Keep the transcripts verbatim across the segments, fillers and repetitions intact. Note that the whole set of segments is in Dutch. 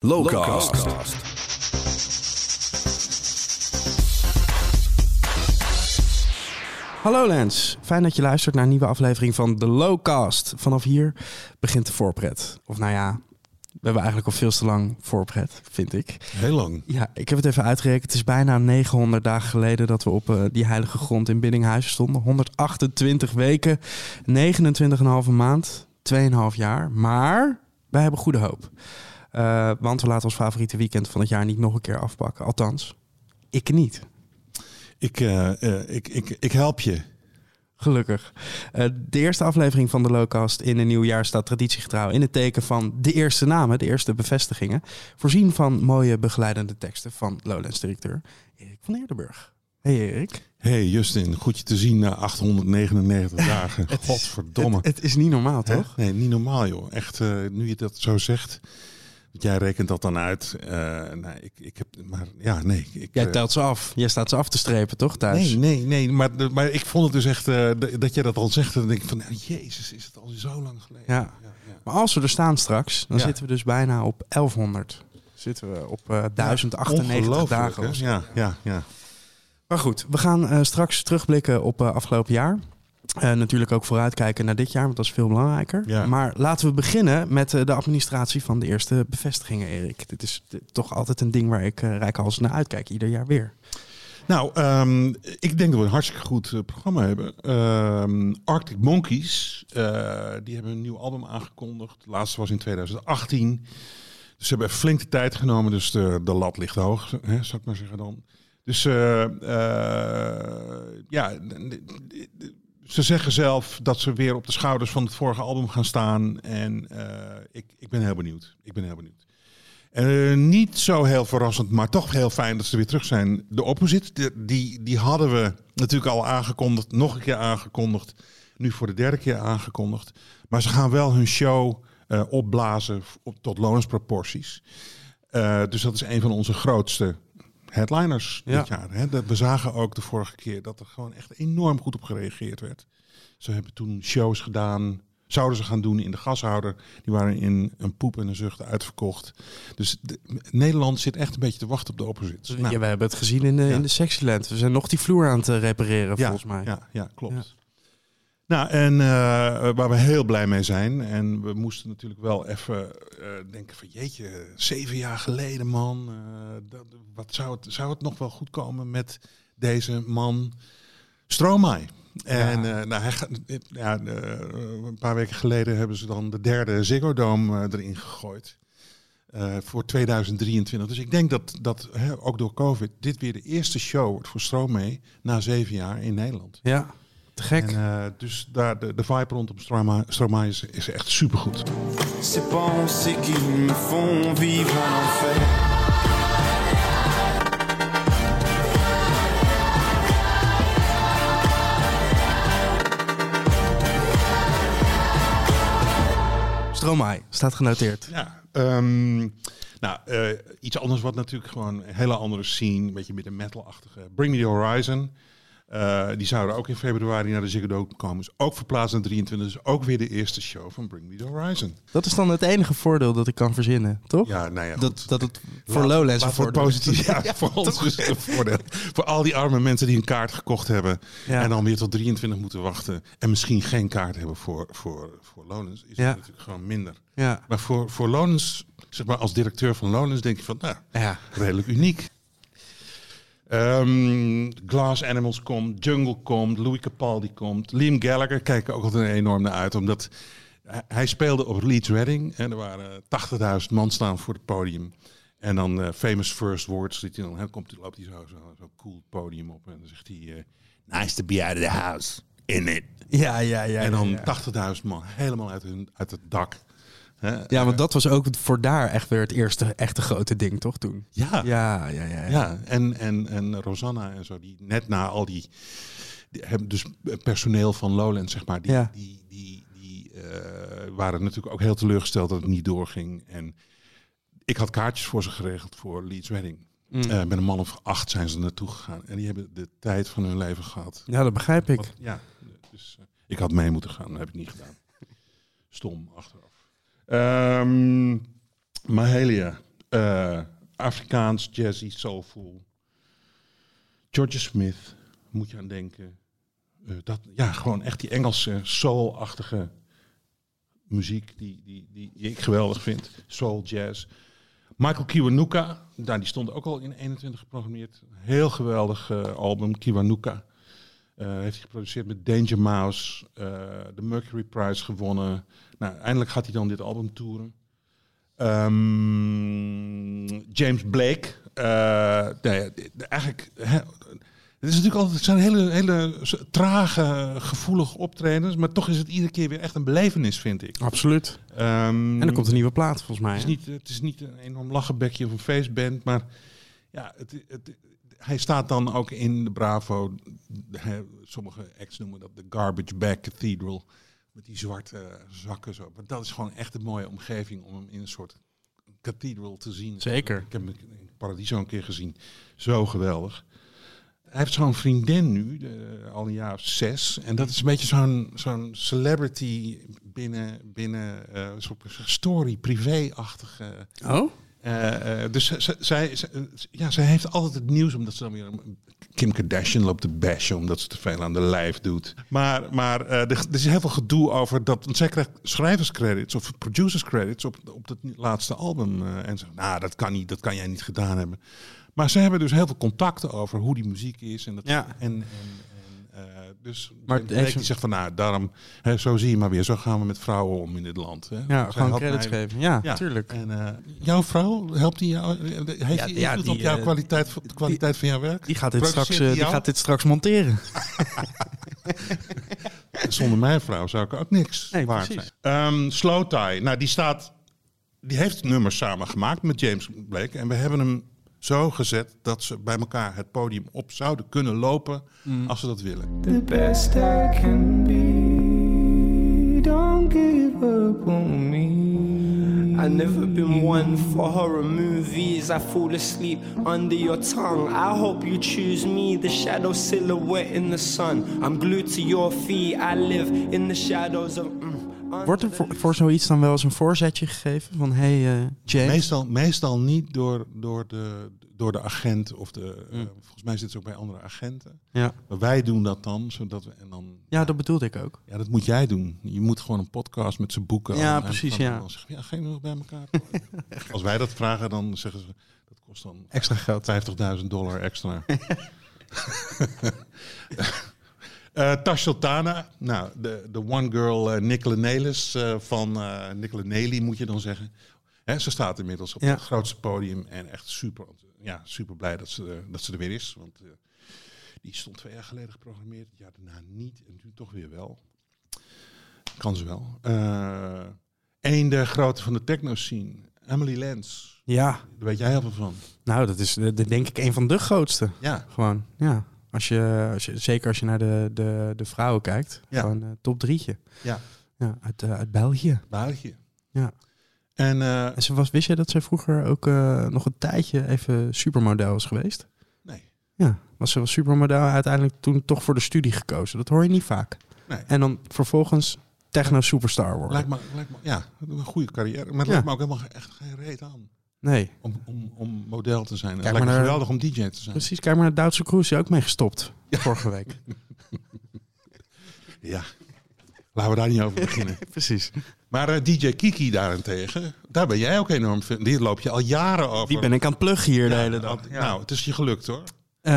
Lowcast. Lowcast. Hallo Lens, fijn dat je luistert naar een nieuwe aflevering van de Lowcast. Vanaf hier begint de voorpret. Of nou ja, we hebben eigenlijk al veel te lang voorpret, vind ik. Heel lang. Ja, ik heb het even uitgerekend. Het is bijna negenhonderd dagen geleden dat we op uh, die heilige grond in Biddinghuizen stonden. honderdachtentwintig weken, negenentwintig komma vijf maand, twee komma vijf jaar. Maar wij hebben goede hoop. Uh, want we laten ons favoriete weekend van het jaar niet nog een keer afpakken. Althans, ik niet. Ik, uh, uh, ik, ik, ik help je. Gelukkig. Uh, de eerste aflevering van de Lowcast in het nieuw jaar staat traditiegetrouw in het teken van de eerste namen, de eerste bevestigingen. Voorzien van mooie begeleidende teksten van Lowlands-directeur Erik van Eerdenburg. Hey Erik. Hey Justin, goed je te zien na achthonderdnegenennegentig dagen. Het Godverdomme. Is, het, het is niet normaal, toch? Hè? Nee, niet normaal joh. Echt, uh, nu je dat zo zegt. Jij rekent dat dan uit. Uh, nou, ik, ik heb, maar ja, nee. Ik, jij telt ze af. Jij staat ze af te strepen, toch, thuis? Nee, nee, nee. Maar, maar ik vond het dus echt, uh, dat jij dat al zegt. En dan denk ik van, nou, jezus, is het al zo lang geleden. Ja. Ja, ja. Maar als we er staan straks, dan ja. zitten we dus bijna op elfhonderd. Zitten we op uh, duizend achtennegentig dagen. Hè? Ja, ja, ja. Maar goed, we gaan uh, straks terugblikken op uh, afgelopen jaar. Uh, natuurlijk ook vooruitkijken naar dit jaar, want dat is veel belangrijker. Ja. Maar laten we beginnen met uh, de administratie van de eerste bevestigingen, Erik. Dit is dit, toch altijd een ding waar ik uh, reikhalzend naar uitkijk, ieder jaar weer. Nou, um, ik denk dat we een hartstikke goed uh, programma hebben. Um, Arctic Monkeys, uh, die hebben een nieuw album aangekondigd. De laatste was in tweeduizend achttien. Dus ze hebben flink de tijd genomen, dus de, de lat ligt hoog, hè, zou ik maar zeggen dan. Dus uh, uh, ja... D- d- d- Ze zeggen zelf dat ze weer op de schouders van het vorige album gaan staan. En uh, ik, ik ben heel benieuwd. Ik ben heel benieuwd. Uh, niet zo heel verrassend, maar toch heel fijn dat ze weer terug zijn. De Opposite, de, die, die hadden we natuurlijk al aangekondigd. Nog een keer aangekondigd. Nu voor de derde keer aangekondigd. Maar ze gaan wel hun show uh, opblazen op, tot loonsproporties. Uh, dus dat is een van onze grootste headliners ja. dit jaar. Hè? We zagen ook de vorige keer dat er gewoon echt enorm goed op gereageerd werd. Ze hebben toen shows gedaan, zouden ze gaan doen in de gashouder. Die waren in een poep en een zucht uitverkocht. Dus de, Nederland zit echt een beetje te wachten op de opposite. Nou, ja, we hebben het gezien in de, ja. in de Sexyland. We zijn nog die vloer aan het repareren, ja, volgens mij. Ja, ja klopt. Ja. Nou, en uh, waar we heel blij mee zijn. En we moesten natuurlijk wel even uh, denken van jeetje, zeven jaar geleden man. Uh, dat, wat zou het, zou het nog wel goed komen met deze man Stromae? En ja. uh, nou, hij gaat, ja, uh, een paar weken geleden hebben ze dan de derde Ziggo Dome uh, erin gegooid. Uh, voor tweeduizend drieëntwintig. Dus ik denk dat, dat hè, ook door COVID dit weer de eerste show wordt voor Stromae na zeven jaar in Nederland. Ja. Te gek. En, uh, dus daar, de, de vibe rondom Stromae, Stromae is, is echt supergoed. Stromae staat genoteerd. Ja, um, nou, uh, iets anders wat natuurlijk gewoon een hele andere scene, een beetje midden metal-achtige. Bring Me The Horizon. Uh, die zouden ook in februari naar de Ziggo Dome komen. Is ook verplaatst naar drieëntwintig. Dus ook weer de eerste show van Bring Me The Horizon. Dat is dan het enige voordeel dat ik kan verzinnen, toch? Ja, nou ja. Dat, dat het voor laat, Lowlands een voordeel positief, ja, ja, voor ons is het een voordeel. Voor al die arme mensen die een kaart gekocht hebben. Ja. En dan weer tot drieëntwintig moeten wachten. En misschien geen kaart hebben voor, voor, voor Lowlands. Is ja. dat natuurlijk gewoon minder. Ja. Maar voor, voor Lowlands, zeg maar als directeur van Lowlands, denk je van, nou, ja. redelijk uniek. Um, Glass Animals komt, Jungle komt, Louis Capaldi komt, Liam Gallagher kijken ook altijd enorm naar uit, omdat hij speelde op Leeds Reading en er waren tachtigduizend man staan voor het podium en dan uh, famous first words, die dan, hij komt, loopt hij zo, zo, zo cool podium op en dan zegt hij uh, nice to be out of the house, in it. Ja, ja, ja. En dan ja. tachtigduizend man helemaal uit, hun, uit het dak. Ja, want dat was ook voor daar echt weer het eerste echte grote ding, toch, toen? Ja. Ja, ja, ja. ja. ja en, en, en Rosanna en zo, die net na al die... die hebben dus personeel van Lowlands, zeg maar, die, ja. die, die, die uh, waren natuurlijk ook heel teleurgesteld dat het niet doorging. En ik had kaartjes voor ze geregeld voor Leeds Reading. Mm. Uh, met een man of acht zijn ze naartoe gegaan. En die hebben de tijd van hun leven gehad. Ja, dat begrijp ik. Wat, ja, dus, uh, ik had mee moeten gaan, dat heb ik niet gedaan. Stom, achteraf. Um, Mahalia, Uh, Afrikaans, jazzy, soulful. George Smith, moet je aan denken. Uh, dat, ja, gewoon echt die Engelse soul-achtige muziek die, die, die, die ik geweldig vind. Soul, jazz. Michael Kiwanuka, nou, die stond ook al in eenentwintig geprogrammeerd. Heel geweldig uh, album, Kiwanuka. Uh, heeft hij geproduceerd met Danger Mouse. Uh, de Mercury Prize gewonnen. Nou, eindelijk gaat hij dan dit album toeren. Um, James Blake. Uh, nee, eigenlijk... He, het is natuurlijk altijd, het zijn hele, hele trage, gevoelige optredens. Maar toch is het iedere keer weer echt een belevenis, vind ik. Absoluut. Um, en er komt een nieuwe plaat, volgens mij. Het is, niet, het is niet een enorm lachenbekje of een feestband. Maar ja, het, het, hij staat dan ook in de Bravo. He, sommige acts noemen dat de Garbage Bag Cathedral. Met die zwarte zakken zo. Maar dat is gewoon echt een mooie omgeving om hem in een soort cathedral te zien. Zeker. Ik heb hem in Paradiso een keer gezien. Zo geweldig. Hij heeft zo'n vriendin nu, de, al een jaar of zes. En dat is een beetje zo'n, zo'n celebrity binnen, binnen uh, een soort story, privé-achtige. Oh? Uh, uh, dus z- zij, z- ja, zij heeft altijd het nieuws, omdat ze dan weer... Kim Kardashian loopt te bashen, omdat ze te veel aan de lijf doet. Maar, maar uh, er, er is heel veel gedoe over dat... Want zij krijgt schrijverscredits of producerscredits op, op het laatste album. Uh, en zegt, nou, dat kan niet, dat kan jij niet gedaan hebben. Maar ze hebben dus heel veel contacten over hoe die muziek is. En dat ja. en, en, en uh, dus maar het heeft... die zegt van, nou, daarom, hè, zo zie je maar weer, zo gaan we met vrouwen om in dit land. Hè. Ja, gewoon credits mij... geven. Ja, natuurlijk. Ja. En uh, jouw vrouw, helpt die jou? Heeft ja, die invloed ja, op jouw uh, kwaliteit, de kwaliteit die, van jouw werk? Die gaat dit, straks, die die gaat dit straks monteren. Zonder mijn vrouw zou ik ook niks nee, waard precies. zijn. Um, Slow Tie, nou, die staat, die heeft nummers samen gemaakt met James Blake en we hebben hem zo gezet dat ze bij elkaar het podium op zouden kunnen lopen mm. als ze dat willen. The best I can be, don't give up on me. I've never been one for horror movies. I fall asleep under your tongue. I hope you choose me, the shadow silhouette in the sun. I'm glued to your feet. I live in the shadows of... Mm. Wordt er voor, voor zoiets dan wel eens een voorzetje gegeven van hey uh, James? Meestal, meestal niet door, door, de, door de agent of de... Mm. Uh, volgens mij zit ze ook bij andere agenten. Ja. Maar wij doen dat dan, zodat we... En dan, ja, dat bedoelde ik ook. Ja, dat moet jij doen. Je moet gewoon een podcast met z'n boeken. Ja, precies, ja. Dan zeggen, ja, geen nog bij elkaar. Als wij dat vragen, dan zeggen ze... Dat kost dan extra geld, vijftigduizend dollar extra. Uh, Tash Sultana, nou, de, de one girl uh, Nicola Nelis uh, van uh, Nicola Nelly moet je dan zeggen. Hè, ze staat inmiddels op ja. het grootste podium en echt super, ja, super blij dat ze, uh, dat ze er weer is. Want uh, die stond twee jaar geleden geprogrammeerd, ja daarna niet en nu toch weer wel. Kan ze wel. Uh, Eén de grote van de techno scene, Emily Lance. Ja. Daar weet jij heel veel van. Nou, dat is de, de, denk ik een van de grootste. Ja. Gewoon, ja. Als je, als je, zeker als je naar de, de, de vrouwen kijkt, ja. Gewoon uh, top drietje. Ja. Ja, uit, uh, uit België. België. Ja. En, uh, en ze was, wist je dat zij vroeger ook uh, nog een tijdje even supermodel was geweest? Nee. Ja, was ze wel supermodel uiteindelijk toen toch voor de studie gekozen. Dat hoor je niet vaak. Nee. En dan vervolgens techno-superstar worden. Lijkt me, lijkt me, ja, een goede carrière. Maar het ja. lijkt me ook helemaal echt geen reet aan. Nee. Om, om, om model te zijn. Het lijkt me geweldig om D J te zijn. Precies, kijk maar naar Duitse Cruise, die ook mee gestopt. Ja. Vorige week. Ja. Laten we daar niet over beginnen. Precies. Maar uh, D J Kiki daarentegen, daar ben jij ook enorm fan. Die loop je al jaren over. Die ben ik aan het pluggen hier ja, de hele dag. Ja. Nou, het is je gelukt hoor. Uh,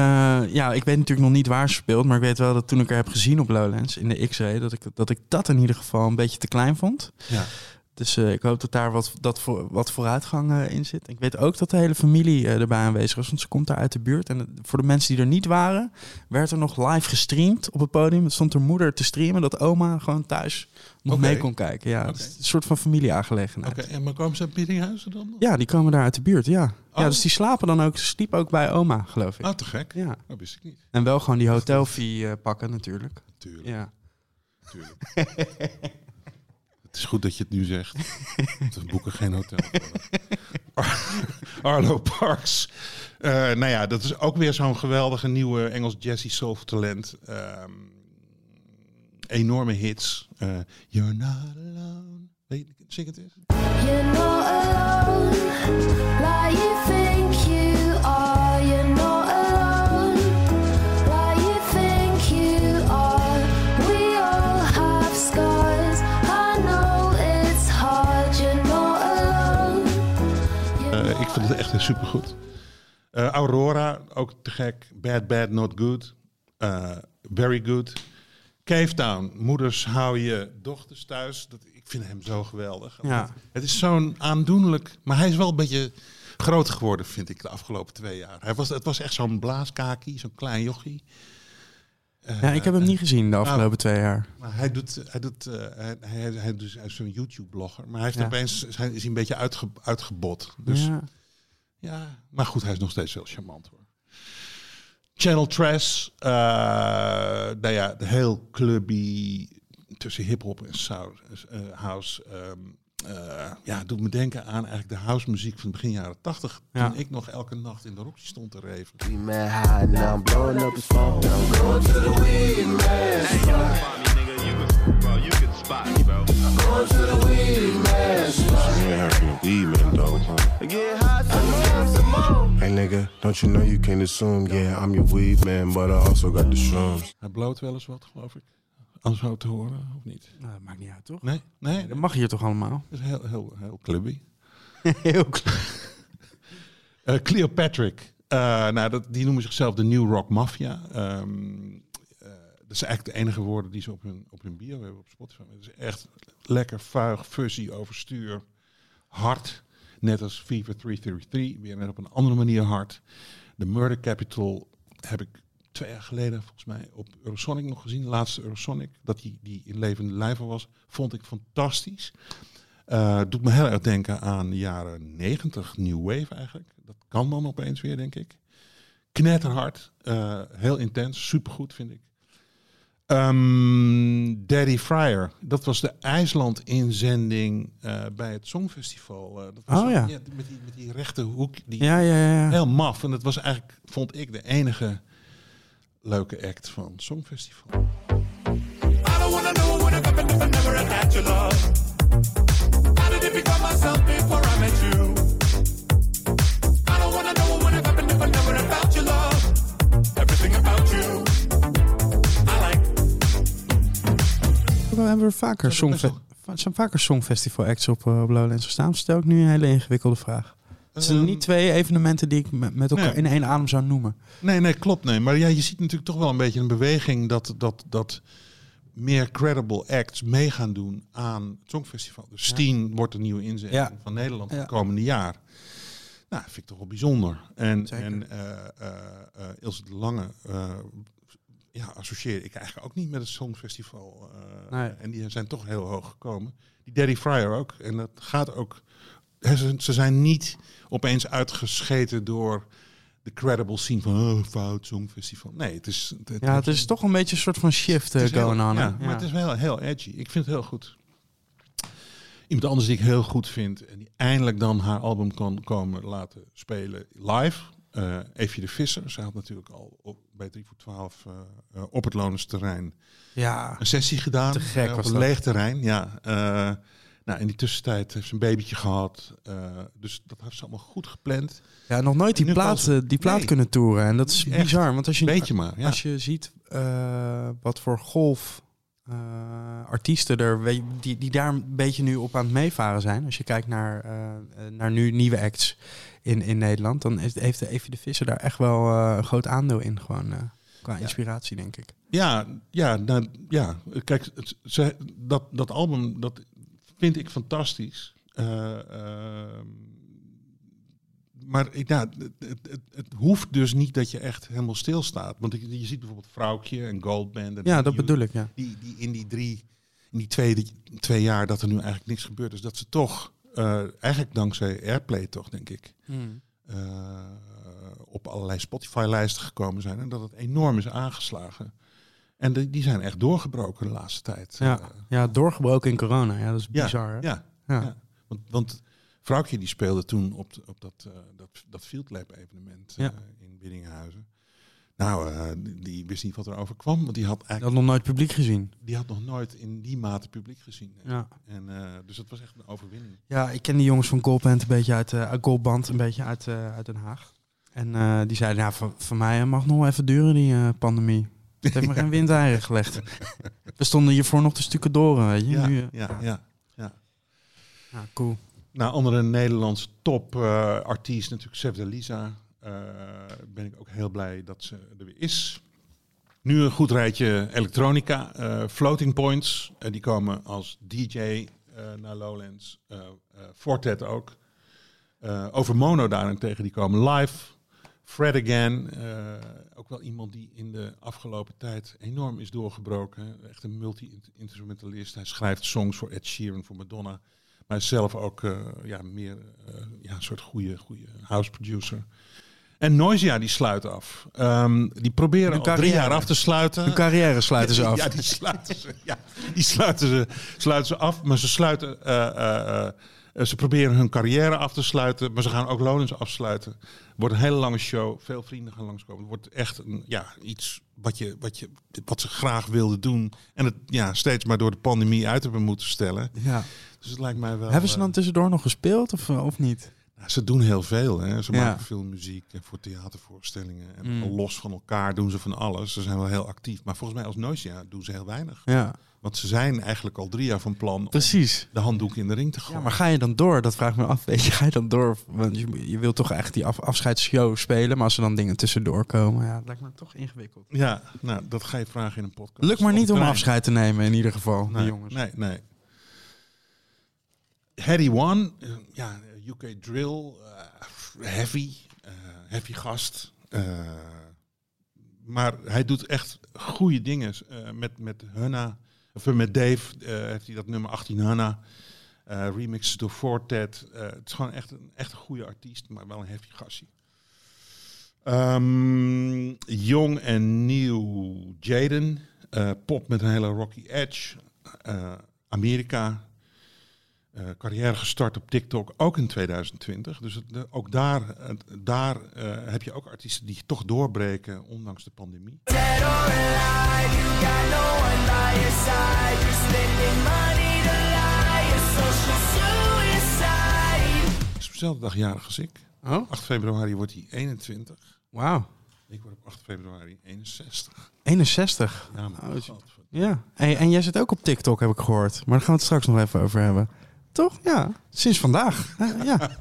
ja, ik weet natuurlijk nog niet waar ze speelt. Maar ik weet wel dat toen ik haar heb gezien op Lowlands in de X-Ray, dat ik, dat ik dat in ieder geval een beetje te klein vond. Ja. Dus uh, ik hoop dat daar wat, dat voor, wat vooruitgang uh, in zit. Ik weet ook dat de hele familie uh, erbij aanwezig was, want ze komt daar uit de buurt. En uh, voor de mensen die er niet waren, werd er nog live gestreamd op het podium. Het stond haar moeder te streamen, dat oma gewoon thuis nog okay. mee kon kijken. Ja, okay. Een soort van familieaangelegenheid. Oké, okay. En maar komen ze uit Biddinghuizen dan? Ja, die komen daar uit de buurt, ja. Oh. Ja, dus die slapen dan ook, sliepen ook bij oma, geloof ik. Ah, te gek. Ja. Dat wist ik niet. En wel gewoon die hotelfee uh, pakken natuurlijk. Tuurlijk. Ja. Tuurlijk. Het is goed dat je het nu zegt. We boeken geen hotel. Ar- Arlo Parks. Uh, nou ja, dat is ook weer zo'n geweldige nieuwe Engels jazzy soul talent. Um, enorme hits. Uh, You're not alone. Weet je, zing het eens. You're not alone. Ik vond het echt supergoed. Uh, Aurora, ook te gek. Bad, bad, not good. Uh, very good. Cave Town, moeders hou je dochters thuis. Dat, ik vind hem zo geweldig. Ja. Het is zo'n aandoenlijk... Maar hij is wel een beetje groot geworden, vind ik, de afgelopen twee jaar. Hij was, het was echt zo'n blaaskaki, zo'n klein jochie. Uh, ja, ik heb hem en, niet gezien de afgelopen nou, twee jaar. Maar hij doet, hij doet, uh, hij, hij, hij, dus, hij is zo'n YouTube-blogger, maar hij heeft ja. opeens, hij is een beetje uitge, uitgebot. Dus, ja. ja, maar goed, hij is nog steeds heel charmant, hoor. Channel Trash, uh, nou ja, heel clubby tussen hip-hop en sound, uh, house. Um, uh, ja, doet me denken aan eigenlijk de housemuziek van begin jaren tachtig, ja. toen ik nog elke nacht in de Roxy stond te reven. Hey nigga, don't you know you can't assume? Yeah, I'm your weed man, but I also got the shrooms. Hij bloot wel eens wat, geloof ik. Anders zou het te horen, of niet? Nou, dat maakt niet uit, toch? Nee, nee, nee. Dat mag hier toch allemaal? Dat is heel, heel, heel clubby. heel clubby. uh, Cleopatrick. Uh, nou, dat, die noemen zichzelf de New Rock Mafia. Um, uh, dat zijn eigenlijk de enige woorden die ze op hun, op hun bio hebben op Spotify. Het is echt lekker vuig, fuzzy, overstuur, hard. Net als Fever drie drie drie, weer net op een andere manier hard. De Murder Capital heb ik... Twee jaar geleden, volgens mij, op Eurosonic nog gezien. De laatste Eurosonic, dat die, die in levende lijven was, vond ik fantastisch. Uh, doet me heel erg denken aan de jaren negentig, New Wave eigenlijk. Dat kan dan opeens weer, denk ik. Knetterhard, uh, heel intens, supergoed vind ik. Um, Daddy Fryer, dat was de IJsland-inzending uh, bij het Songfestival. Uh, dat was oh ja. ja met, die, met die rechte hoek, die ja, ja, ja. heel maf. En dat was eigenlijk, vond ik, de enige... leuke act van Songfestival. We hebben vaker, songfe- zijn vaker Songfestival acts op, uh, op Lowlands gestaan. Stel ik nu een hele ingewikkelde vraag. Het zijn niet twee evenementen die ik met elkaar nee. in één adem zou noemen. Nee, nee, klopt. Nee. Maar ja, je ziet natuurlijk toch wel een beetje een beweging... dat, dat, dat meer credible acts mee gaan doen aan het Songfestival. Dus ja. Steen wordt de nieuwe inzending ja. van Nederland ja. het komende jaar. Nou, dat vind ik toch wel bijzonder. En, en uh, uh, uh, Ilse de Lange uh, ja, associeer ik eigenlijk ook niet met het Songfestival. Uh, nee. En die zijn toch heel hoog gekomen. Die Daddy Fryer ook. En dat gaat ook... Ze zijn niet opeens uitgescheten door de credible scene van oh, fout, Songfestival. Nee, het is... Het, het ja, het is een... toch een beetje een soort van shift uh, going heel, on. Ja, ja, maar het is wel heel edgy. Ik vind het heel goed. Iemand anders die ik heel goed vind... en die eindelijk dan haar album kan komen laten spelen live. Uh, Eefje de Visser. Ze had natuurlijk al op, bij drie voor twaalf uh, uh, op het Lowlands terrein ja, een sessie gedaan. Te gek uh, op was een dat. leeg terrein, ja. Uh, Nou, in die tussentijd heeft ze een babytje gehad. Uh, dus dat heeft ze allemaal goed gepland. Ja, nog nooit die plaat, ze... die plaat nee. kunnen toeren. En dat is Echt, bizar. Want als je, beetje maar, ja. als je ziet uh, wat voor golf uh, artiesten er... Die, die daar een beetje nu op aan het meevaren zijn. Als je kijkt naar, uh, naar nu nieuwe acts in, in Nederland... dan heeft Eefje de Visser daar echt wel uh, een groot aandeel in. Gewoon uh, qua ja. inspiratie, denk ik. Ja, ja, nou, ja. Kijk, het, ze, dat, dat album... dat vind ik fantastisch. Uh, uh, maar ik, nou, het, het, het hoeft dus niet dat je echt helemaal stilstaat. Want ik, je ziet bijvoorbeeld Vrouwtje en Goldband. En ja, dat bedoel ik, ja. Die, die in die drie, in die twee, die, twee jaar dat er nu eigenlijk niks gebeurt. Dus dat ze toch, uh, eigenlijk dankzij Airplay toch, denk ik... Hmm. Uh, op allerlei Spotify-lijsten gekomen zijn. En dat het enorm is aangeslagen. En de, die zijn echt doorgebroken de laatste tijd. Ja, uh, ja doorgebroken in corona. Ja, dat is bizar. Ja, ja, ja. ja. Want, want Vrouwtje die speelde toen op, op dat, uh, dat, dat Field Lab evenement ja. uh, in Biddinghuizen. Nou, uh, die wist niet wat er overkwam, want die had eigenlijk... Die had nog nooit publiek gezien. Die had nog nooit in die mate publiek gezien. Ja. En, uh, dus dat was echt een overwinning. Ja, ik ken die jongens van Goldband een beetje uit, uh, Goldband, een beetje uit, uh, uit Den Haag. En uh, die zeiden, ja, voor, voor mij mag nog wel even duren die uh, pandemie. Het heeft me ja. geen windeieren gelegd. We stonden hiervoor nog de stukken door, weet je. Ja, nu, uh, ja, ja. ja, ja. Ja, cool. Nou, andere Nederlandse topartiest, uh, natuurlijk Sef de Lisa... Uh, ben ik ook heel blij dat ze er weer is. Nu een goed rijtje elektronica. Uh, floating Points. Uh, die komen als D J uh, naar Lowlands. Uh, uh, Fortet ook. Uh, over Mono daarentegen. Die komen live. Fred Again. Uh, ook wel iemand die in de afgelopen tijd enorm is doorgebroken. Echt een multi-instrumentalist. Hij schrijft songs voor Ed Sheeran, voor Madonna. Maar is zelf ook uh, ja, meer uh, ja, een soort goede, goede house producer. En Noisia, die sluit af. Um, die proberen al drie jaar af te sluiten. Hun carrière sluiten ze af. Ja, die sluiten ze, ja, die sluiten ze, sluiten ze af. Maar ze, sluiten, uh, uh, uh, ze proberen hun carrière af te sluiten. Maar ze gaan ook Lowlands afsluiten. Het wordt een hele lange show. Veel vrienden gaan langskomen. Het wordt echt een, ja, iets wat, je, wat, je, wat ze graag wilden doen. En het ja, steeds maar door de pandemie uit hebben moeten stellen. Ja. Dus het lijkt mij wel... Hebben ze dan tussendoor nog gespeeld of, of niet? Ze doen heel veel. Hè. Ze ja. maken veel muziek en voor theatervoorstellingen. En mm. los van elkaar doen ze van alles. Ze zijn wel heel actief. Maar volgens mij als Noisia doen ze heel weinig. Ja. Want ze zijn eigenlijk al drie jaar van plan Precies. om de handdoek in de ring te gooien. Ja, maar ga je dan door? Dat vraag ik me af. Weet je, ga je dan door? Want je, je wilt toch echt die af, afscheidsshow spelen. Maar als er dan dingen tussendoor komen, ja, dat lijkt me toch ingewikkeld. Ja, nou, dat ga je vragen in een podcast. Lukt maar niet om afscheid te nemen in ieder geval, nee, die jongens. Nee, nee. Harry One, ja, U K Drill, uh, heavy, uh, heavy gast. Uh, maar hij doet echt goede dingen. Uh, met, met Hanna, of met Dave uh, heeft hij dat nummer achttien Hanna. Uh, remixen door Fortet. Uh, het is gewoon echt een, echt een goede artiest, maar wel een heavy gastje. Um, jong en nieuw Jaden. Uh, pop met een hele rocky edge. Uh, Amerika. Uh, carrière gestart op TikTok, ook in tweeduizend twintig. Dus het, de, ook daar, uh, daar uh, heb je ook artiesten die toch doorbreken, ondanks de pandemie. Is op dezelfde dag jarig als ik. Oh? acht februari wordt hij eenentwintig. Wauw. Ik word op acht februari eenenzestig. eenenzestig? Ja, maar oh, ja. En, en jij zit ook op TikTok, heb ik gehoord. Maar daar gaan we het straks nog even over hebben. Toch? Ja. Sinds vandaag. Ja.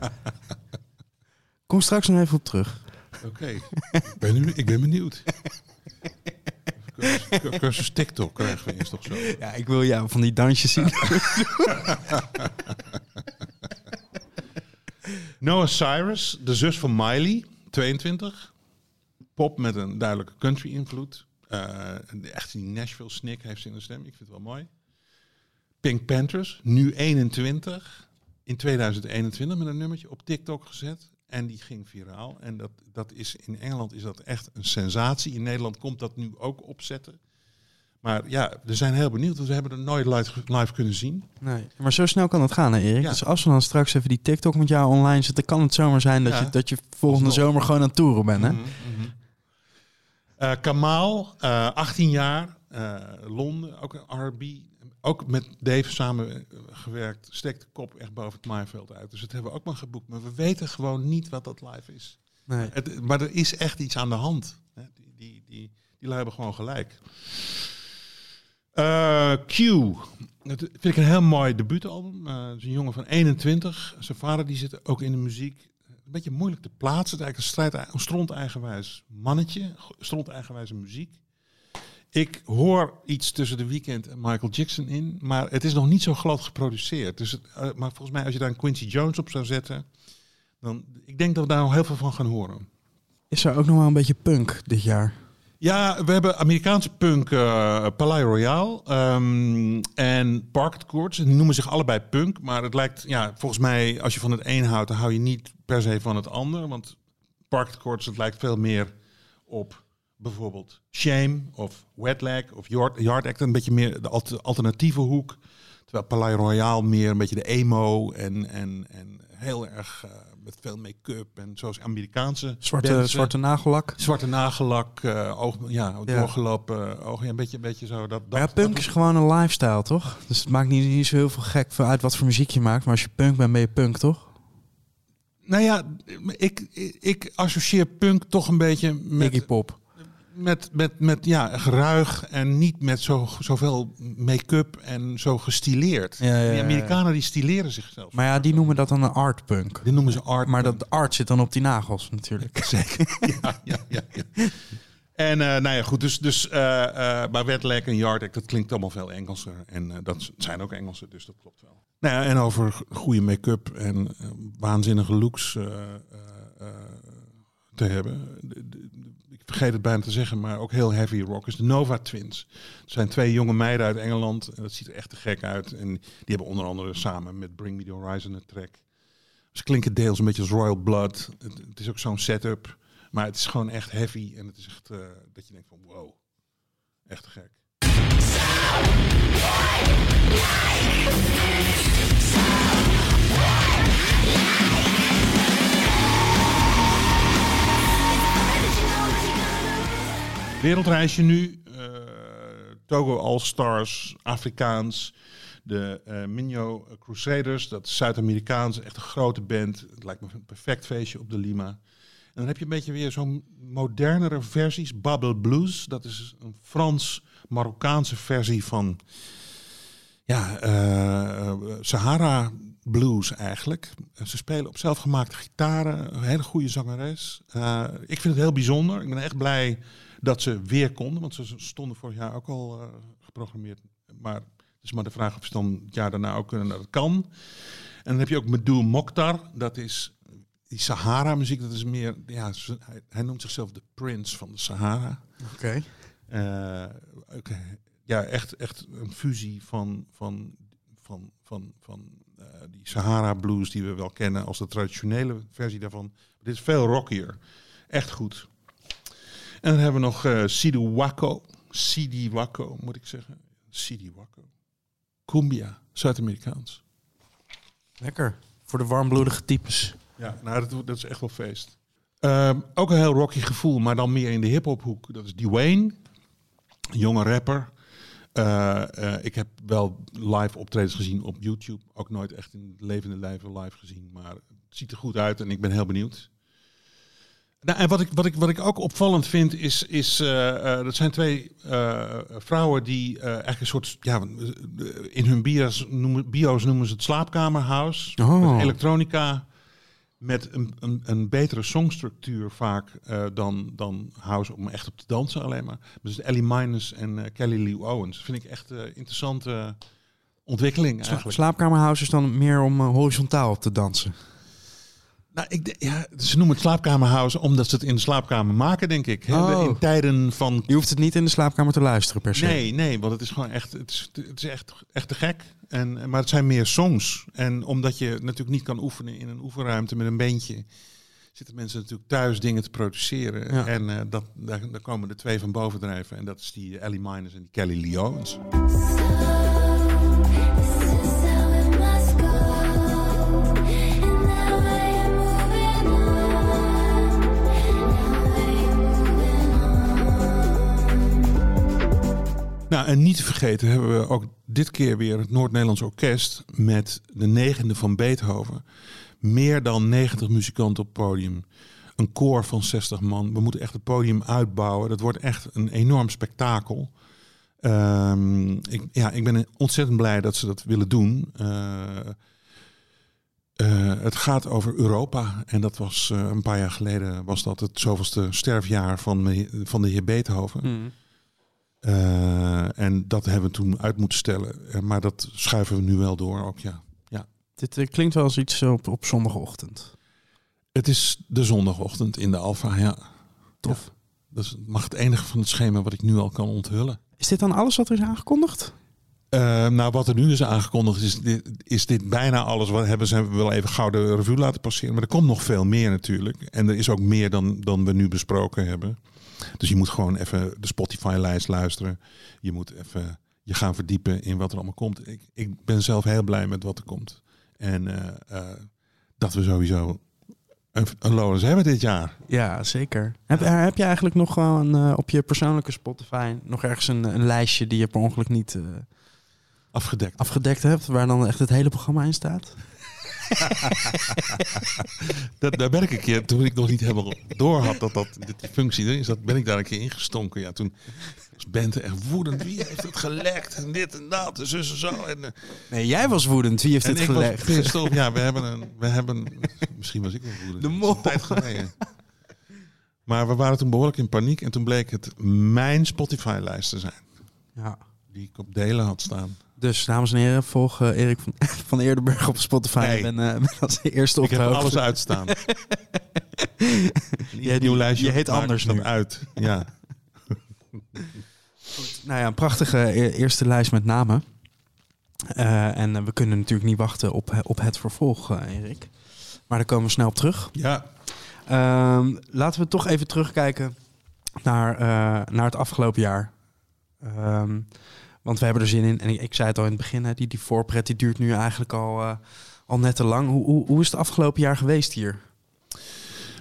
Kom straks nog even op terug. Oké. Okay. Ik, ik ben benieuwd. Cursus, cursus TikTok krijgen we eerst toch zo. Ja, ik wil jou van die dansjes zien. Noah Cyrus, de zus van Miley, tweeëntwintig. Pop met een duidelijke country-invloed. Uh, echt die Nashville-snik heeft ze in de stem. Ik vind het wel mooi. Pink Panthers, nu eenentwintig, in tweeduizend eenentwintig met een nummertje op TikTok gezet. En die ging viraal. En dat, dat is, in Engeland is dat echt een sensatie. In Nederland komt dat nu ook opzetten. Maar ja, we zijn heel benieuwd, want we hebben er nooit live kunnen zien. Nee, maar zo snel kan dat gaan, hè, Erik? Ja. Dus als we dan straks even die TikTok met jou online zetten, kan het zomaar zijn dat, ja. je, dat je volgende Stop. zomer gewoon aan het toeren bent, hè? Mm-hmm, mm-hmm. Uh, Kamal, uh, achttien jaar, uh, Londen, ook een R en B. Ook met Dave samengewerkt, steekt de kop echt boven het maaiveld uit. Dus dat hebben we ook maar geboekt. Maar we weten gewoon niet wat dat live is. Nee. Het, maar er is echt iets aan de hand. Die, die, die, die lui hebben gewoon gelijk. Uh, Q. Dat vind ik een heel mooi debuutalbum. Uh, dat is een jongen van eenentwintig. Zijn vader die zit ook in de muziek. Een beetje moeilijk te plaatsen. Het is eigenlijk een stront-eigenwijs mannetje. Stront-eigenwijze muziek. Ik hoor iets tussen The Weeknd en Michael Jackson in, maar het is nog niet zo glad geproduceerd. Dus het, uh, maar volgens mij als je daar een Quincy Jones op zou zetten, dan ik denk dat we daar nog heel veel van gaan horen. Is er ook nog wel een beetje punk dit jaar? Ja, we hebben Amerikaanse punk, uh, Palais Royale um, en Parked Courts. Die noemen zich allebei punk, maar het lijkt, ja, volgens mij als je van het een houdt, dan hou je niet per se van het ander, want Parked Courts, het lijkt veel meer op bijvoorbeeld Shame of Wetlag of Yard Act. Een beetje meer de alternatieve hoek. Terwijl Palais Royale meer een beetje de emo en, en, en heel erg uh, met veel make-up en zoals Amerikaanse zwarte mensen. Zwarte nagellak. Zwarte nagellak, uh, oog, ja, ja. doorgelopen ogen, ja, een beetje, beetje zo. Dat, dat, ja, punk dat is gewoon een lifestyle, toch? Dus het maakt niet, niet zo heel veel gek uit wat voor muziek je maakt, maar als je punk bent, ben je punk, toch? Nou ja, ik, ik, ik associeer punk toch een beetje met... Iggy Pop. Met, met, met ja, geruig en niet met zo, zoveel make-up en zo gestileerd. Ja, ja, ja. Die Amerikanen die stileren zichzelf. Maar ja, die noemen dat dan een artpunk. Die noemen ze art. Maar dat art zit dan op die nagels natuurlijk. Zeker. ja, ja, ja, ja. En uh, nou ja, goed. Dus, dus uh, uh, maar Wetlag en Yardak, dat klinkt allemaal veel Engelser. En uh, dat zijn ook Engelsen, dus dat klopt wel. Nou ja, en over goede make-up en uh, waanzinnige looks uh, uh, te hebben... De, de, Ik vergeet het bijna te zeggen, maar ook heel heavy rock is de Nova Twins. Het zijn twee jonge meiden uit Engeland en dat ziet er echt te gek uit. En die hebben onder andere samen met Bring Me The Horizon een track. Ze klinken deels een beetje als Royal Blood. Het, het is ook zo'n setup, maar het is gewoon echt heavy en het is echt uh, dat je denkt van wow, echt te gek. Wereldreisje nu, uh, Togo All Stars, Afrikaans, de uh, Minyo Crusaders, dat is Zuid-Amerikaans, echt een grote band. Het lijkt me een perfect feestje op de Lima. En dan heb je een beetje weer zo'n modernere versies, Babel Blues, dat is een Frans-Marokkaanse versie van ja, uh, Sahara Blues eigenlijk. Ze spelen op zelfgemaakte gitaren, een hele goede zangeres. Uh, ik vind het heel bijzonder, ik ben echt blij... dat ze weer konden, want ze stonden vorig jaar ook al uh, geprogrammeerd. Maar het is maar de vraag of ze dan het jaar daarna ook kunnen. Dat kan. En dan heb je ook Medoul Mokhtar. Dat is die Sahara-muziek. Dat is meer, ja, hij, hij noemt zichzelf de Prince van de Sahara. Oké. Okay. Uh, okay. Ja, echt, echt een fusie van, van, van, van, van uh, die Sahara-blues die we wel kennen als de traditionele versie daarvan. Maar dit is veel rockier. Echt goed. En dan hebben we nog uh, Sidi Wako. Sidi Wako, moet ik zeggen. Sidi Wako. Cumbia, Zuid-Amerikaans. Lekker. Voor de warmbloedige types. Ja, nou, dat, dat is echt wel feest. Uh, ook een heel rocky gevoel, maar dan meer in de hip-hophoek. Dat is Dwayne, een jonge rapper. Uh, uh, ik heb wel live optredens gezien op YouTube. Ook nooit echt in levende lijven live gezien. Maar het ziet er goed uit en ik ben heel benieuwd. Nou, en wat ik, wat, ik, wat ik ook opvallend vind, is, is uh, uh, dat zijn twee uh, vrouwen die uh, eigenlijk een soort, ja, in hun bio's noemen, bio's noemen ze het slaapkamerhouse, oh. Met elektronica, met een, een, een betere songstructuur vaak uh, dan, dan house om echt op te dansen alleen maar. Dus Ellie Minus en uh, Kelly Lee Owens. Dat vind ik echt uh, interessante ontwikkeling eigenlijk. Slaapkamerhouse is dan meer om uh, horizontaal op te dansen. Nou, ik de, ja, ze noemen het slaapkamerhouse omdat ze het in de slaapkamer maken, denk ik. Hè? Oh. In tijden van... Je hoeft het niet in de slaapkamer te luisteren per se. Nee, nee, want het is gewoon echt, het is, het is echt, echt te gek. En, maar het zijn meer songs. En omdat je natuurlijk niet kan oefenen in een oefenruimte met een beentje, zitten mensen natuurlijk thuis dingen te produceren. Ja. En uh, dat, daar, daar komen de twee van boven drijven. En dat is die Ellie Minus en die Kelly Lee Owens. Nou, en niet te vergeten hebben we ook dit keer weer het Noord-Nederlands Orkest met de negende van Beethoven. Meer dan negentig muzikanten op het podium. Een koor van zestig man. We moeten echt het podium uitbouwen. Dat wordt echt een enorm spektakel. Um, ik, ja, ik ben ontzettend blij dat ze dat willen doen. Uh, uh, het gaat over Europa. En dat was uh, een paar jaar geleden was dat het zoveelste sterfjaar van, me, van de heer Beethoven. Mm. Uh, en dat hebben we toen uit moeten stellen. Uh, maar dat schuiven we nu wel door ook, ja. ja. Dit uh, klinkt wel als iets op, op zondagochtend. Het is de zondagochtend in de Alfa, ja. Tof. Ja. Dat is, mag het enige van het schema wat ik nu al kan onthullen. Is dit dan alles wat er is aangekondigd? Uh, nou, wat er nu is aangekondigd is dit, is dit bijna alles. Wat hebben ze wel even gauw de revue laten passeren. Maar er komt nog veel meer natuurlijk. En er is ook meer dan, dan we nu besproken hebben. Dus je moet gewoon even de Spotify-lijst luisteren. Je moet even je gaan verdiepen in wat er allemaal komt. Ik, ik ben zelf heel blij met wat er komt. En uh, uh, dat we sowieso een, een Lowlands hebben dit jaar. Ja, zeker. Heb, heb je eigenlijk nog gewoon uh, op je persoonlijke Spotify nog ergens een, een lijstje die je per ongeluk niet uh, afgedekt. afgedekt hebt, waar dan echt het hele programma in staat? dat, daar ben ik een keer, toen ik nog niet helemaal door had dat, dat die functie erin is, dat ben ik daar een keer ingestonken. Ja, toen was Bente echt woedend. Wie heeft het gelekt? En dit en dat, en zus en zo. En, uh, nee, jij was woedend. Wie heeft het gelekt? Pistool, ja, we hebben een, we hebben, misschien was ik wel woedend. De mol. Tijd geleden. Maar we waren toen behoorlijk in paniek en toen bleek het mijn Spotify-lijst te zijn. Ja. Die ik op delen had staan. Dus, dames en heren, volg uh, Erik van, van Eerdenburg op Spotify. Nee. Ik ben, uh, ben als de eerste op de hoogte. Ik heb alles uitstaan. Jij nieuw lijstje. Je heet anders dan uit. Ja. Goed, nou ja, een prachtige e- eerste lijst met namen. Uh, en uh, we kunnen natuurlijk niet wachten op, op het vervolg, uh, Erik. Maar daar komen we snel op terug. Ja. Uh, laten we toch even terugkijken naar, uh, naar het afgelopen jaar. Um, want we hebben er zin in. En ik, ik zei het al in het begin, hè, die, die voorpret die duurt nu eigenlijk al, uh, al net te lang. Hoe, hoe, hoe is het afgelopen jaar geweest hier?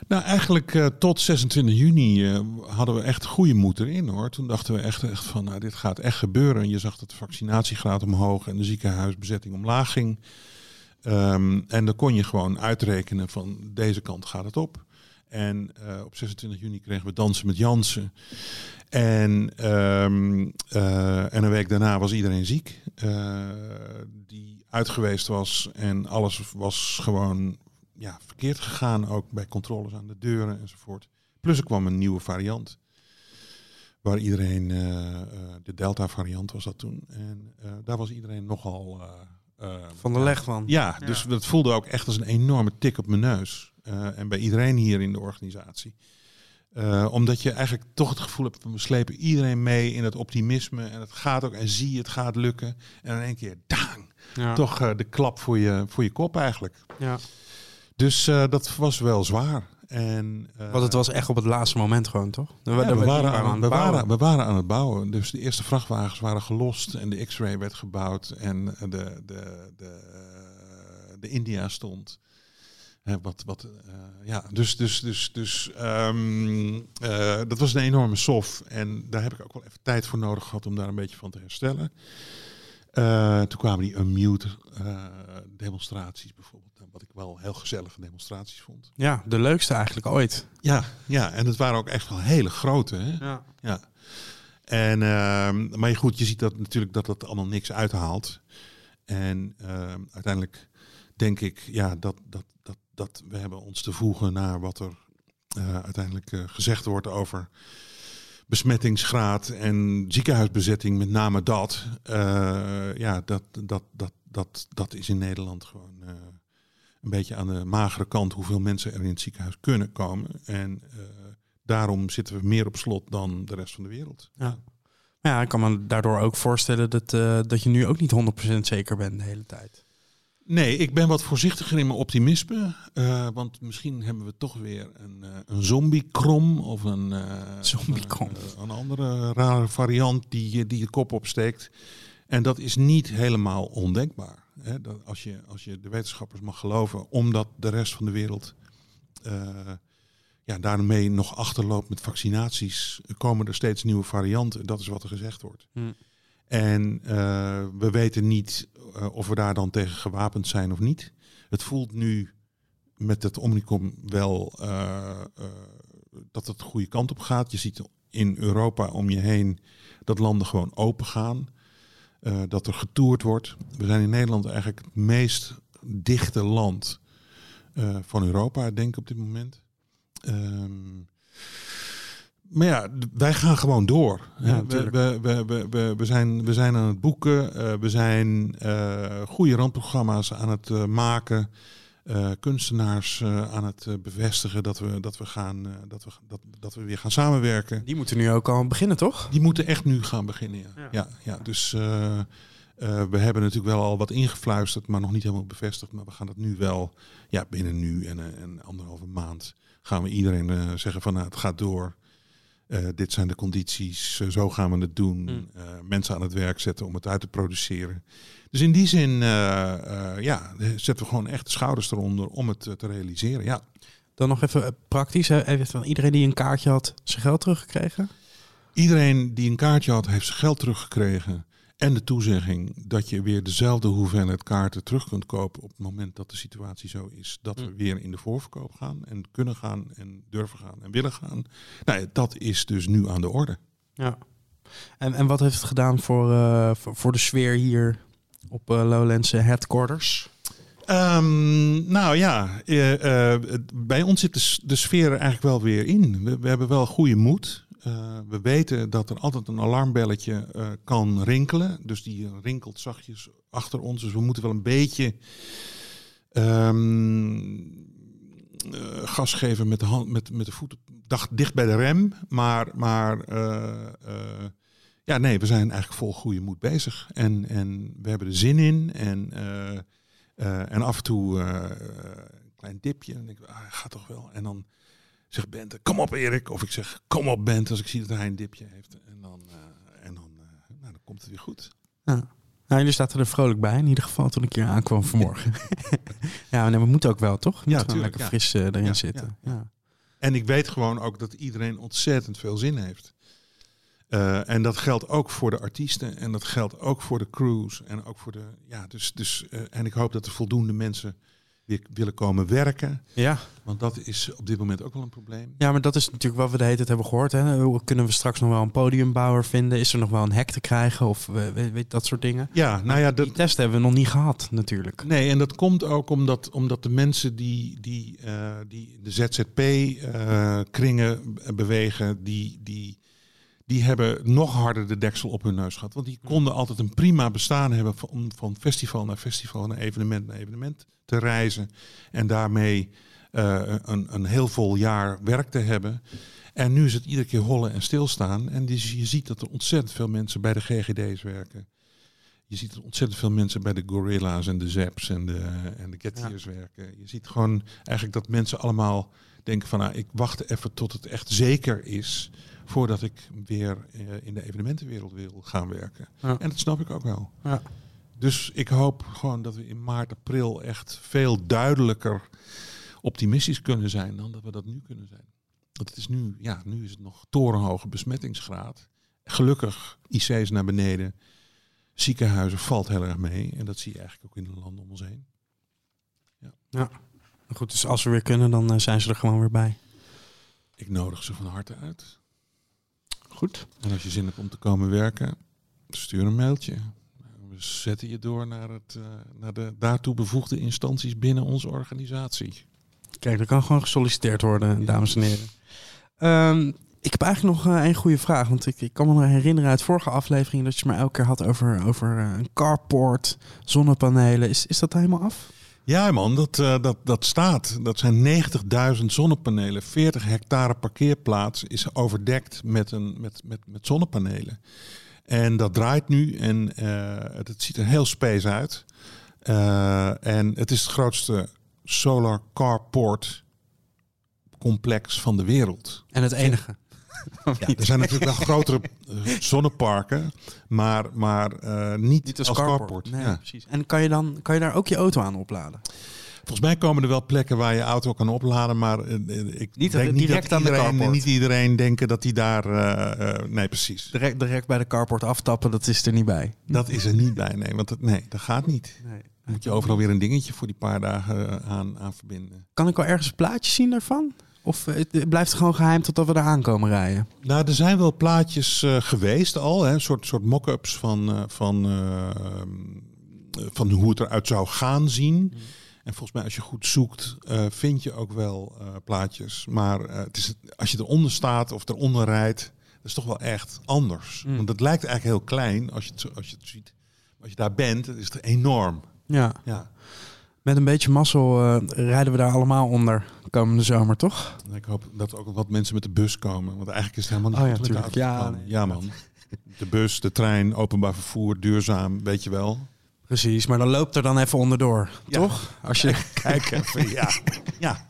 Nou, eigenlijk uh, tot zesentwintig juni uh, hadden we echt goede moed erin, hoor. Toen dachten we echt, echt van, nou, dit gaat echt gebeuren. En je zag dat de vaccinatiegraad omhoog en de ziekenhuisbezetting omlaag ging. Um, en dan kon je gewoon uitrekenen van deze kant gaat het op. En uh, op zesentwintig juni kregen we Dansen met Jansen. En, um, uh, en een week daarna was iedereen ziek. Uh, die uitgeweest was. En alles was gewoon ja, verkeerd gegaan. Ook bij controles aan de deuren enzovoort. Plus er kwam een nieuwe variant. Waar iedereen... Uh, uh, de Delta variant was dat toen. En uh, daar was iedereen nogal... Uh, uh, van de leg van. Ja, ja, dus dat voelde ook echt als een enorme tik op mijn neus. Uh, en bij iedereen hier in de organisatie. Uh, omdat je eigenlijk toch het gevoel hebt... we slepen iedereen mee in het optimisme... en het gaat ook en zie, het gaat lukken. En in één keer, dang! Ja. Toch uh, de klap voor je, voor je kop eigenlijk. Ja. Dus uh, dat was wel zwaar. En, uh, Want het was echt op het laatste moment gewoon, toch? Ja, we, we, waren aan, aan we, waren, we waren aan het bouwen. Dus de eerste vrachtwagens waren gelost... en de X-ray werd gebouwd... en de, de, de, de, de India stond... He, wat, wat, uh, ja, dus, dus, dus, dus um, uh, dat was een enorme sof. En daar heb ik ook wel even tijd voor nodig gehad om daar een beetje van te herstellen. Uh, toen kwamen die unmute uh, demonstraties bijvoorbeeld. Wat ik wel heel gezellige demonstraties vond. Ja, de leukste eigenlijk ooit. Ja, ja en het waren ook echt wel hele grote. Hè? Ja. Ja. En, uh, maar goed, je ziet dat natuurlijk dat dat allemaal niks uithaalt. En uh, uiteindelijk denk ik ja, dat... dat, dat dat we hebben ons te voegen naar wat er uh, uiteindelijk uh, gezegd wordt over besmettingsgraad en ziekenhuisbezetting, met name dat. Uh, ja, dat, dat, dat, dat, dat is in Nederland gewoon uh, een beetje aan de magere kant hoeveel mensen er in het ziekenhuis kunnen komen. En uh, daarom zitten we meer op slot dan de rest van de wereld. Ja, ja ik kan me daardoor ook voorstellen dat, uh, dat je nu ook niet honderd procent zeker bent de hele tijd. Nee, ik ben wat voorzichtiger in mijn optimisme. Uh, want misschien hebben we toch weer een, uh, een zombiekrom of een, uh, zombiekrom. Een, een andere rare variant die, die je kop opsteekt. En dat is niet helemaal ondenkbaar. Hè? Dat als je, als je de wetenschappers mag geloven, omdat de rest van de wereld uh, ja, daarmee nog achterloopt met vaccinaties, komen er steeds nieuwe varianten. Dat is wat er gezegd wordt. Hmm. En uh, we weten niet uh, of we daar dan tegen gewapend zijn of niet. Het voelt nu met het Omicron wel uh, uh, dat het de goede kant op gaat. Je ziet in Europa om je heen dat landen gewoon open gaan. Uh, dat er getoerd wordt. We zijn in Nederland eigenlijk het meest dichte land uh, van Europa, denk ik op dit moment. Um, Maar ja, wij gaan gewoon door. Ja, we, we, we, we, we, zijn, we zijn aan het boeken. Uh, we zijn uh, goede randprogramma's aan het uh, maken. Uh, kunstenaars uh, aan het uh, bevestigen dat we, dat, we gaan, uh, dat, we, dat, dat we weer gaan samenwerken. Die moeten nu ook al beginnen, toch? Die moeten echt nu gaan beginnen, ja. ja. ja, ja. Dus uh, uh, we hebben natuurlijk wel al wat ingefluisterd, maar nog niet helemaal bevestigd. Maar we gaan dat nu wel, ja, binnen nu en, uh, en anderhalve maand gaan we iedereen uh, zeggen van nou, het gaat door. Uh, dit zijn de condities, uh, zo gaan we het doen. Mm. Uh, mensen aan het werk zetten om het uit te produceren. Dus in die zin uh, uh, ja, zetten we gewoon echt de schouders eronder om het uh, te realiseren. Ja. Dan nog even praktisch. Heeft van iedereen die een kaartje had zijn geld teruggekregen? Iedereen die een kaartje had heeft zijn geld teruggekregen. En de toezegging dat je weer dezelfde hoeveelheid kaarten terug kunt kopen op het moment dat de situatie zo is dat we weer in de voorverkoop gaan en kunnen gaan en durven gaan en willen gaan. Nou ja, dat is dus nu aan de orde. Ja. En, en wat heeft het gedaan voor, uh, voor, voor de sfeer hier op uh, Lowlands headquarters? Um, nou ja, uh, uh, bij ons zit de, de sfeer er eigenlijk wel weer in. We, we hebben wel goede moed. Uh, we weten dat er altijd een alarmbelletje uh, kan rinkelen. Dus die rinkelt zachtjes achter ons. Dus we moeten wel een beetje um, uh, gas geven met de, hand, met, met de voeten dicht bij de rem. Maar, maar uh, uh, ja, nee, we zijn eigenlijk vol goede moed bezig. En, en we hebben er zin in. En, uh, uh, en af en toe uh, een klein dipje. En denk ik, ah, gaat toch wel. En dan... zeg Bente, kom op Erik. Of ik zeg, kom op Bente, als ik zie dat hij een dipje heeft. En dan, uh, en dan, uh, nou, dan komt het weer goed. Nou, nou, jullie zaten er vrolijk bij. In ieder geval toen ik hier aankwam vanmorgen. Ja, nee, we moeten ook wel, toch? We ja, natuurlijk. Lekker ja. fris uh, erin ja, zitten. Ja, ja. Ja. En ik weet gewoon ook dat iedereen ontzettend veel zin heeft. Uh, en dat geldt ook voor de artiesten. En dat geldt ook voor de crews. En ook voor de... Ja, dus, dus, uh, en ik hoop dat er voldoende mensen... willen komen werken. Ja. Want dat is op dit moment ook wel een probleem. Ja, maar dat is natuurlijk wat we de hele tijd hebben gehoord. Hè? Hoe kunnen we straks nog wel een podiumbouwer vinden? Is er nog wel een hek te krijgen? Of weet, weet dat soort dingen. Ja, nou ja, dat... die test hebben we nog niet gehad natuurlijk. Nee, en dat komt ook omdat, omdat de mensen die, die, uh, die de Z Z P-kringen uh, bewegen... die, die, die hebben nog harder de deksel op hun neus gehad. Want die konden altijd een prima bestaan hebben... van, van festival naar festival, naar evenement naar evenement... te reizen en daarmee uh, een, een heel vol jaar werk te hebben. En nu is het iedere keer hollen en stilstaan. En dus je ziet dat er ontzettend veel mensen bij de G G D's werken. Je ziet er ontzettend veel mensen bij de Gorilla's en de Zaps en de, en de Gettiers ja. werken. Je ziet gewoon eigenlijk dat mensen allemaal denken van... nou, ik wacht even tot het echt zeker is... voordat ik weer uh, in de evenementenwereld wil gaan werken. Ja. En dat snap ik ook wel. Ja. Dus ik hoop gewoon dat we in maart, april echt veel duidelijker optimistisch kunnen zijn dan dat we dat nu kunnen zijn. Want het is nu, ja, nu is het nog torenhoge besmettingsgraad. Gelukkig I C's naar beneden, ziekenhuizen valt heel erg mee. En dat zie je eigenlijk ook in de landen om ons heen. Ja, ja. Goed, dus als we weer kunnen, dan uh, zijn ze er gewoon weer bij. Ik nodig ze van harte uit. Goed. En als je zin hebt om te komen werken, stuur een mailtje. Zetten je door naar, het, uh, naar de daartoe bevoegde instanties binnen onze organisatie. Kijk, er kan gewoon gesolliciteerd worden, dames en heren. Um, ik heb eigenlijk nog uh, een goede vraag. Want ik, ik kan me nog herinneren uit vorige afleveringen... dat je maar elke keer had over, over uh, een carport, zonnepanelen. Is, is dat helemaal af? Ja man, dat, uh, dat, dat staat. Dat zijn negentigduizend zonnepanelen. veertig hectare parkeerplaats is overdekt met, een, met, met, met zonnepanelen. En dat draait nu en uh, het, het ziet er heel space uit. Uh, en het is het grootste solar carport complex van de wereld. En het enige. Ja, er zijn natuurlijk wel grotere zonneparken, maar, maar uh, niet, niet als, als carport. carport. Nee, ja. Precies. En kan je, dan, kan je daar ook je auto aan opladen? Volgens mij komen er wel plekken waar je auto kan opladen, maar uh, ik niet denk niet dat iedereen, de niet iedereen denken dat die daar... Uh, uh, nee, precies. Direct, direct bij de carport aftappen, dat is er niet bij. Dat is er niet bij, nee. Want het, nee, dat gaat niet. Nee. Moet je overal weer een dingetje voor die paar dagen aan, aan verbinden. Kan ik wel ergens een plaatje zien daarvan? Of het blijft gewoon geheim totdat we daar aankomen rijden? Nou, er zijn wel plaatjes uh, geweest al, hè? Een soort, soort mock-ups van, uh, van, uh, van hoe het eruit zou gaan zien... Hmm. En volgens mij als je goed zoekt, uh, vind je ook wel uh, plaatjes. Maar uh, het is, als je eronder staat of eronder rijdt, dat is toch wel echt anders. Mm. Want het lijkt eigenlijk heel klein als je het, als je het ziet. Als je daar bent, is het enorm. Ja. Ja. Met een beetje mazzel uh, rijden we daar allemaal onder komende zomer, toch? Ik hoop dat ook wat mensen met de bus komen. Want eigenlijk is het helemaal niet goed. Oh, ja, ja, nee, ja, man. De bus, de trein, openbaar vervoer, duurzaam, weet je wel. Precies, maar dan loopt er dan even onderdoor, ja. Toch? Als je... Kijk even, ja. Ja.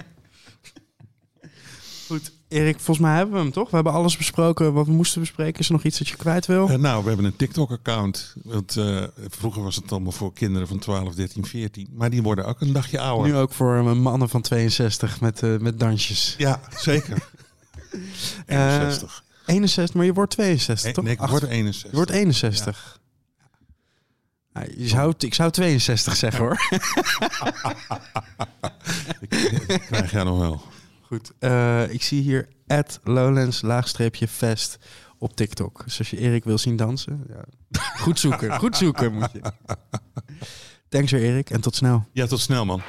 Goed, Erik, volgens mij hebben we hem, toch? We hebben alles besproken wat we moesten bespreken. Is er nog iets dat je kwijt wil? Uh, nou, we hebben een TikTok-account. Want, uh, vroeger was het allemaal voor kinderen van twaalf, dertien, veertien. Maar die worden ook een dagje ouder. Nu ook voor mannen van tweeënzestig met, uh, met dansjes. Ja, zeker. eenenzestig. Uh, eenenzestig, maar je wordt tweeënzestig, e- toch? Nee, ik word eenenzestig. Je wordt eenenzestig. Ja. Je zou, ik zou tweeënzestig zeggen, hoor. Ik krijg jij nog wel. Goed. Uh, ik zie hier at lowlands-fest op TikTok. Dus als je Erik wil zien dansen, ja. goed zoeken. Goed zoeken moet je. Thanks weer, Erik. En tot snel. Ja, tot snel, man.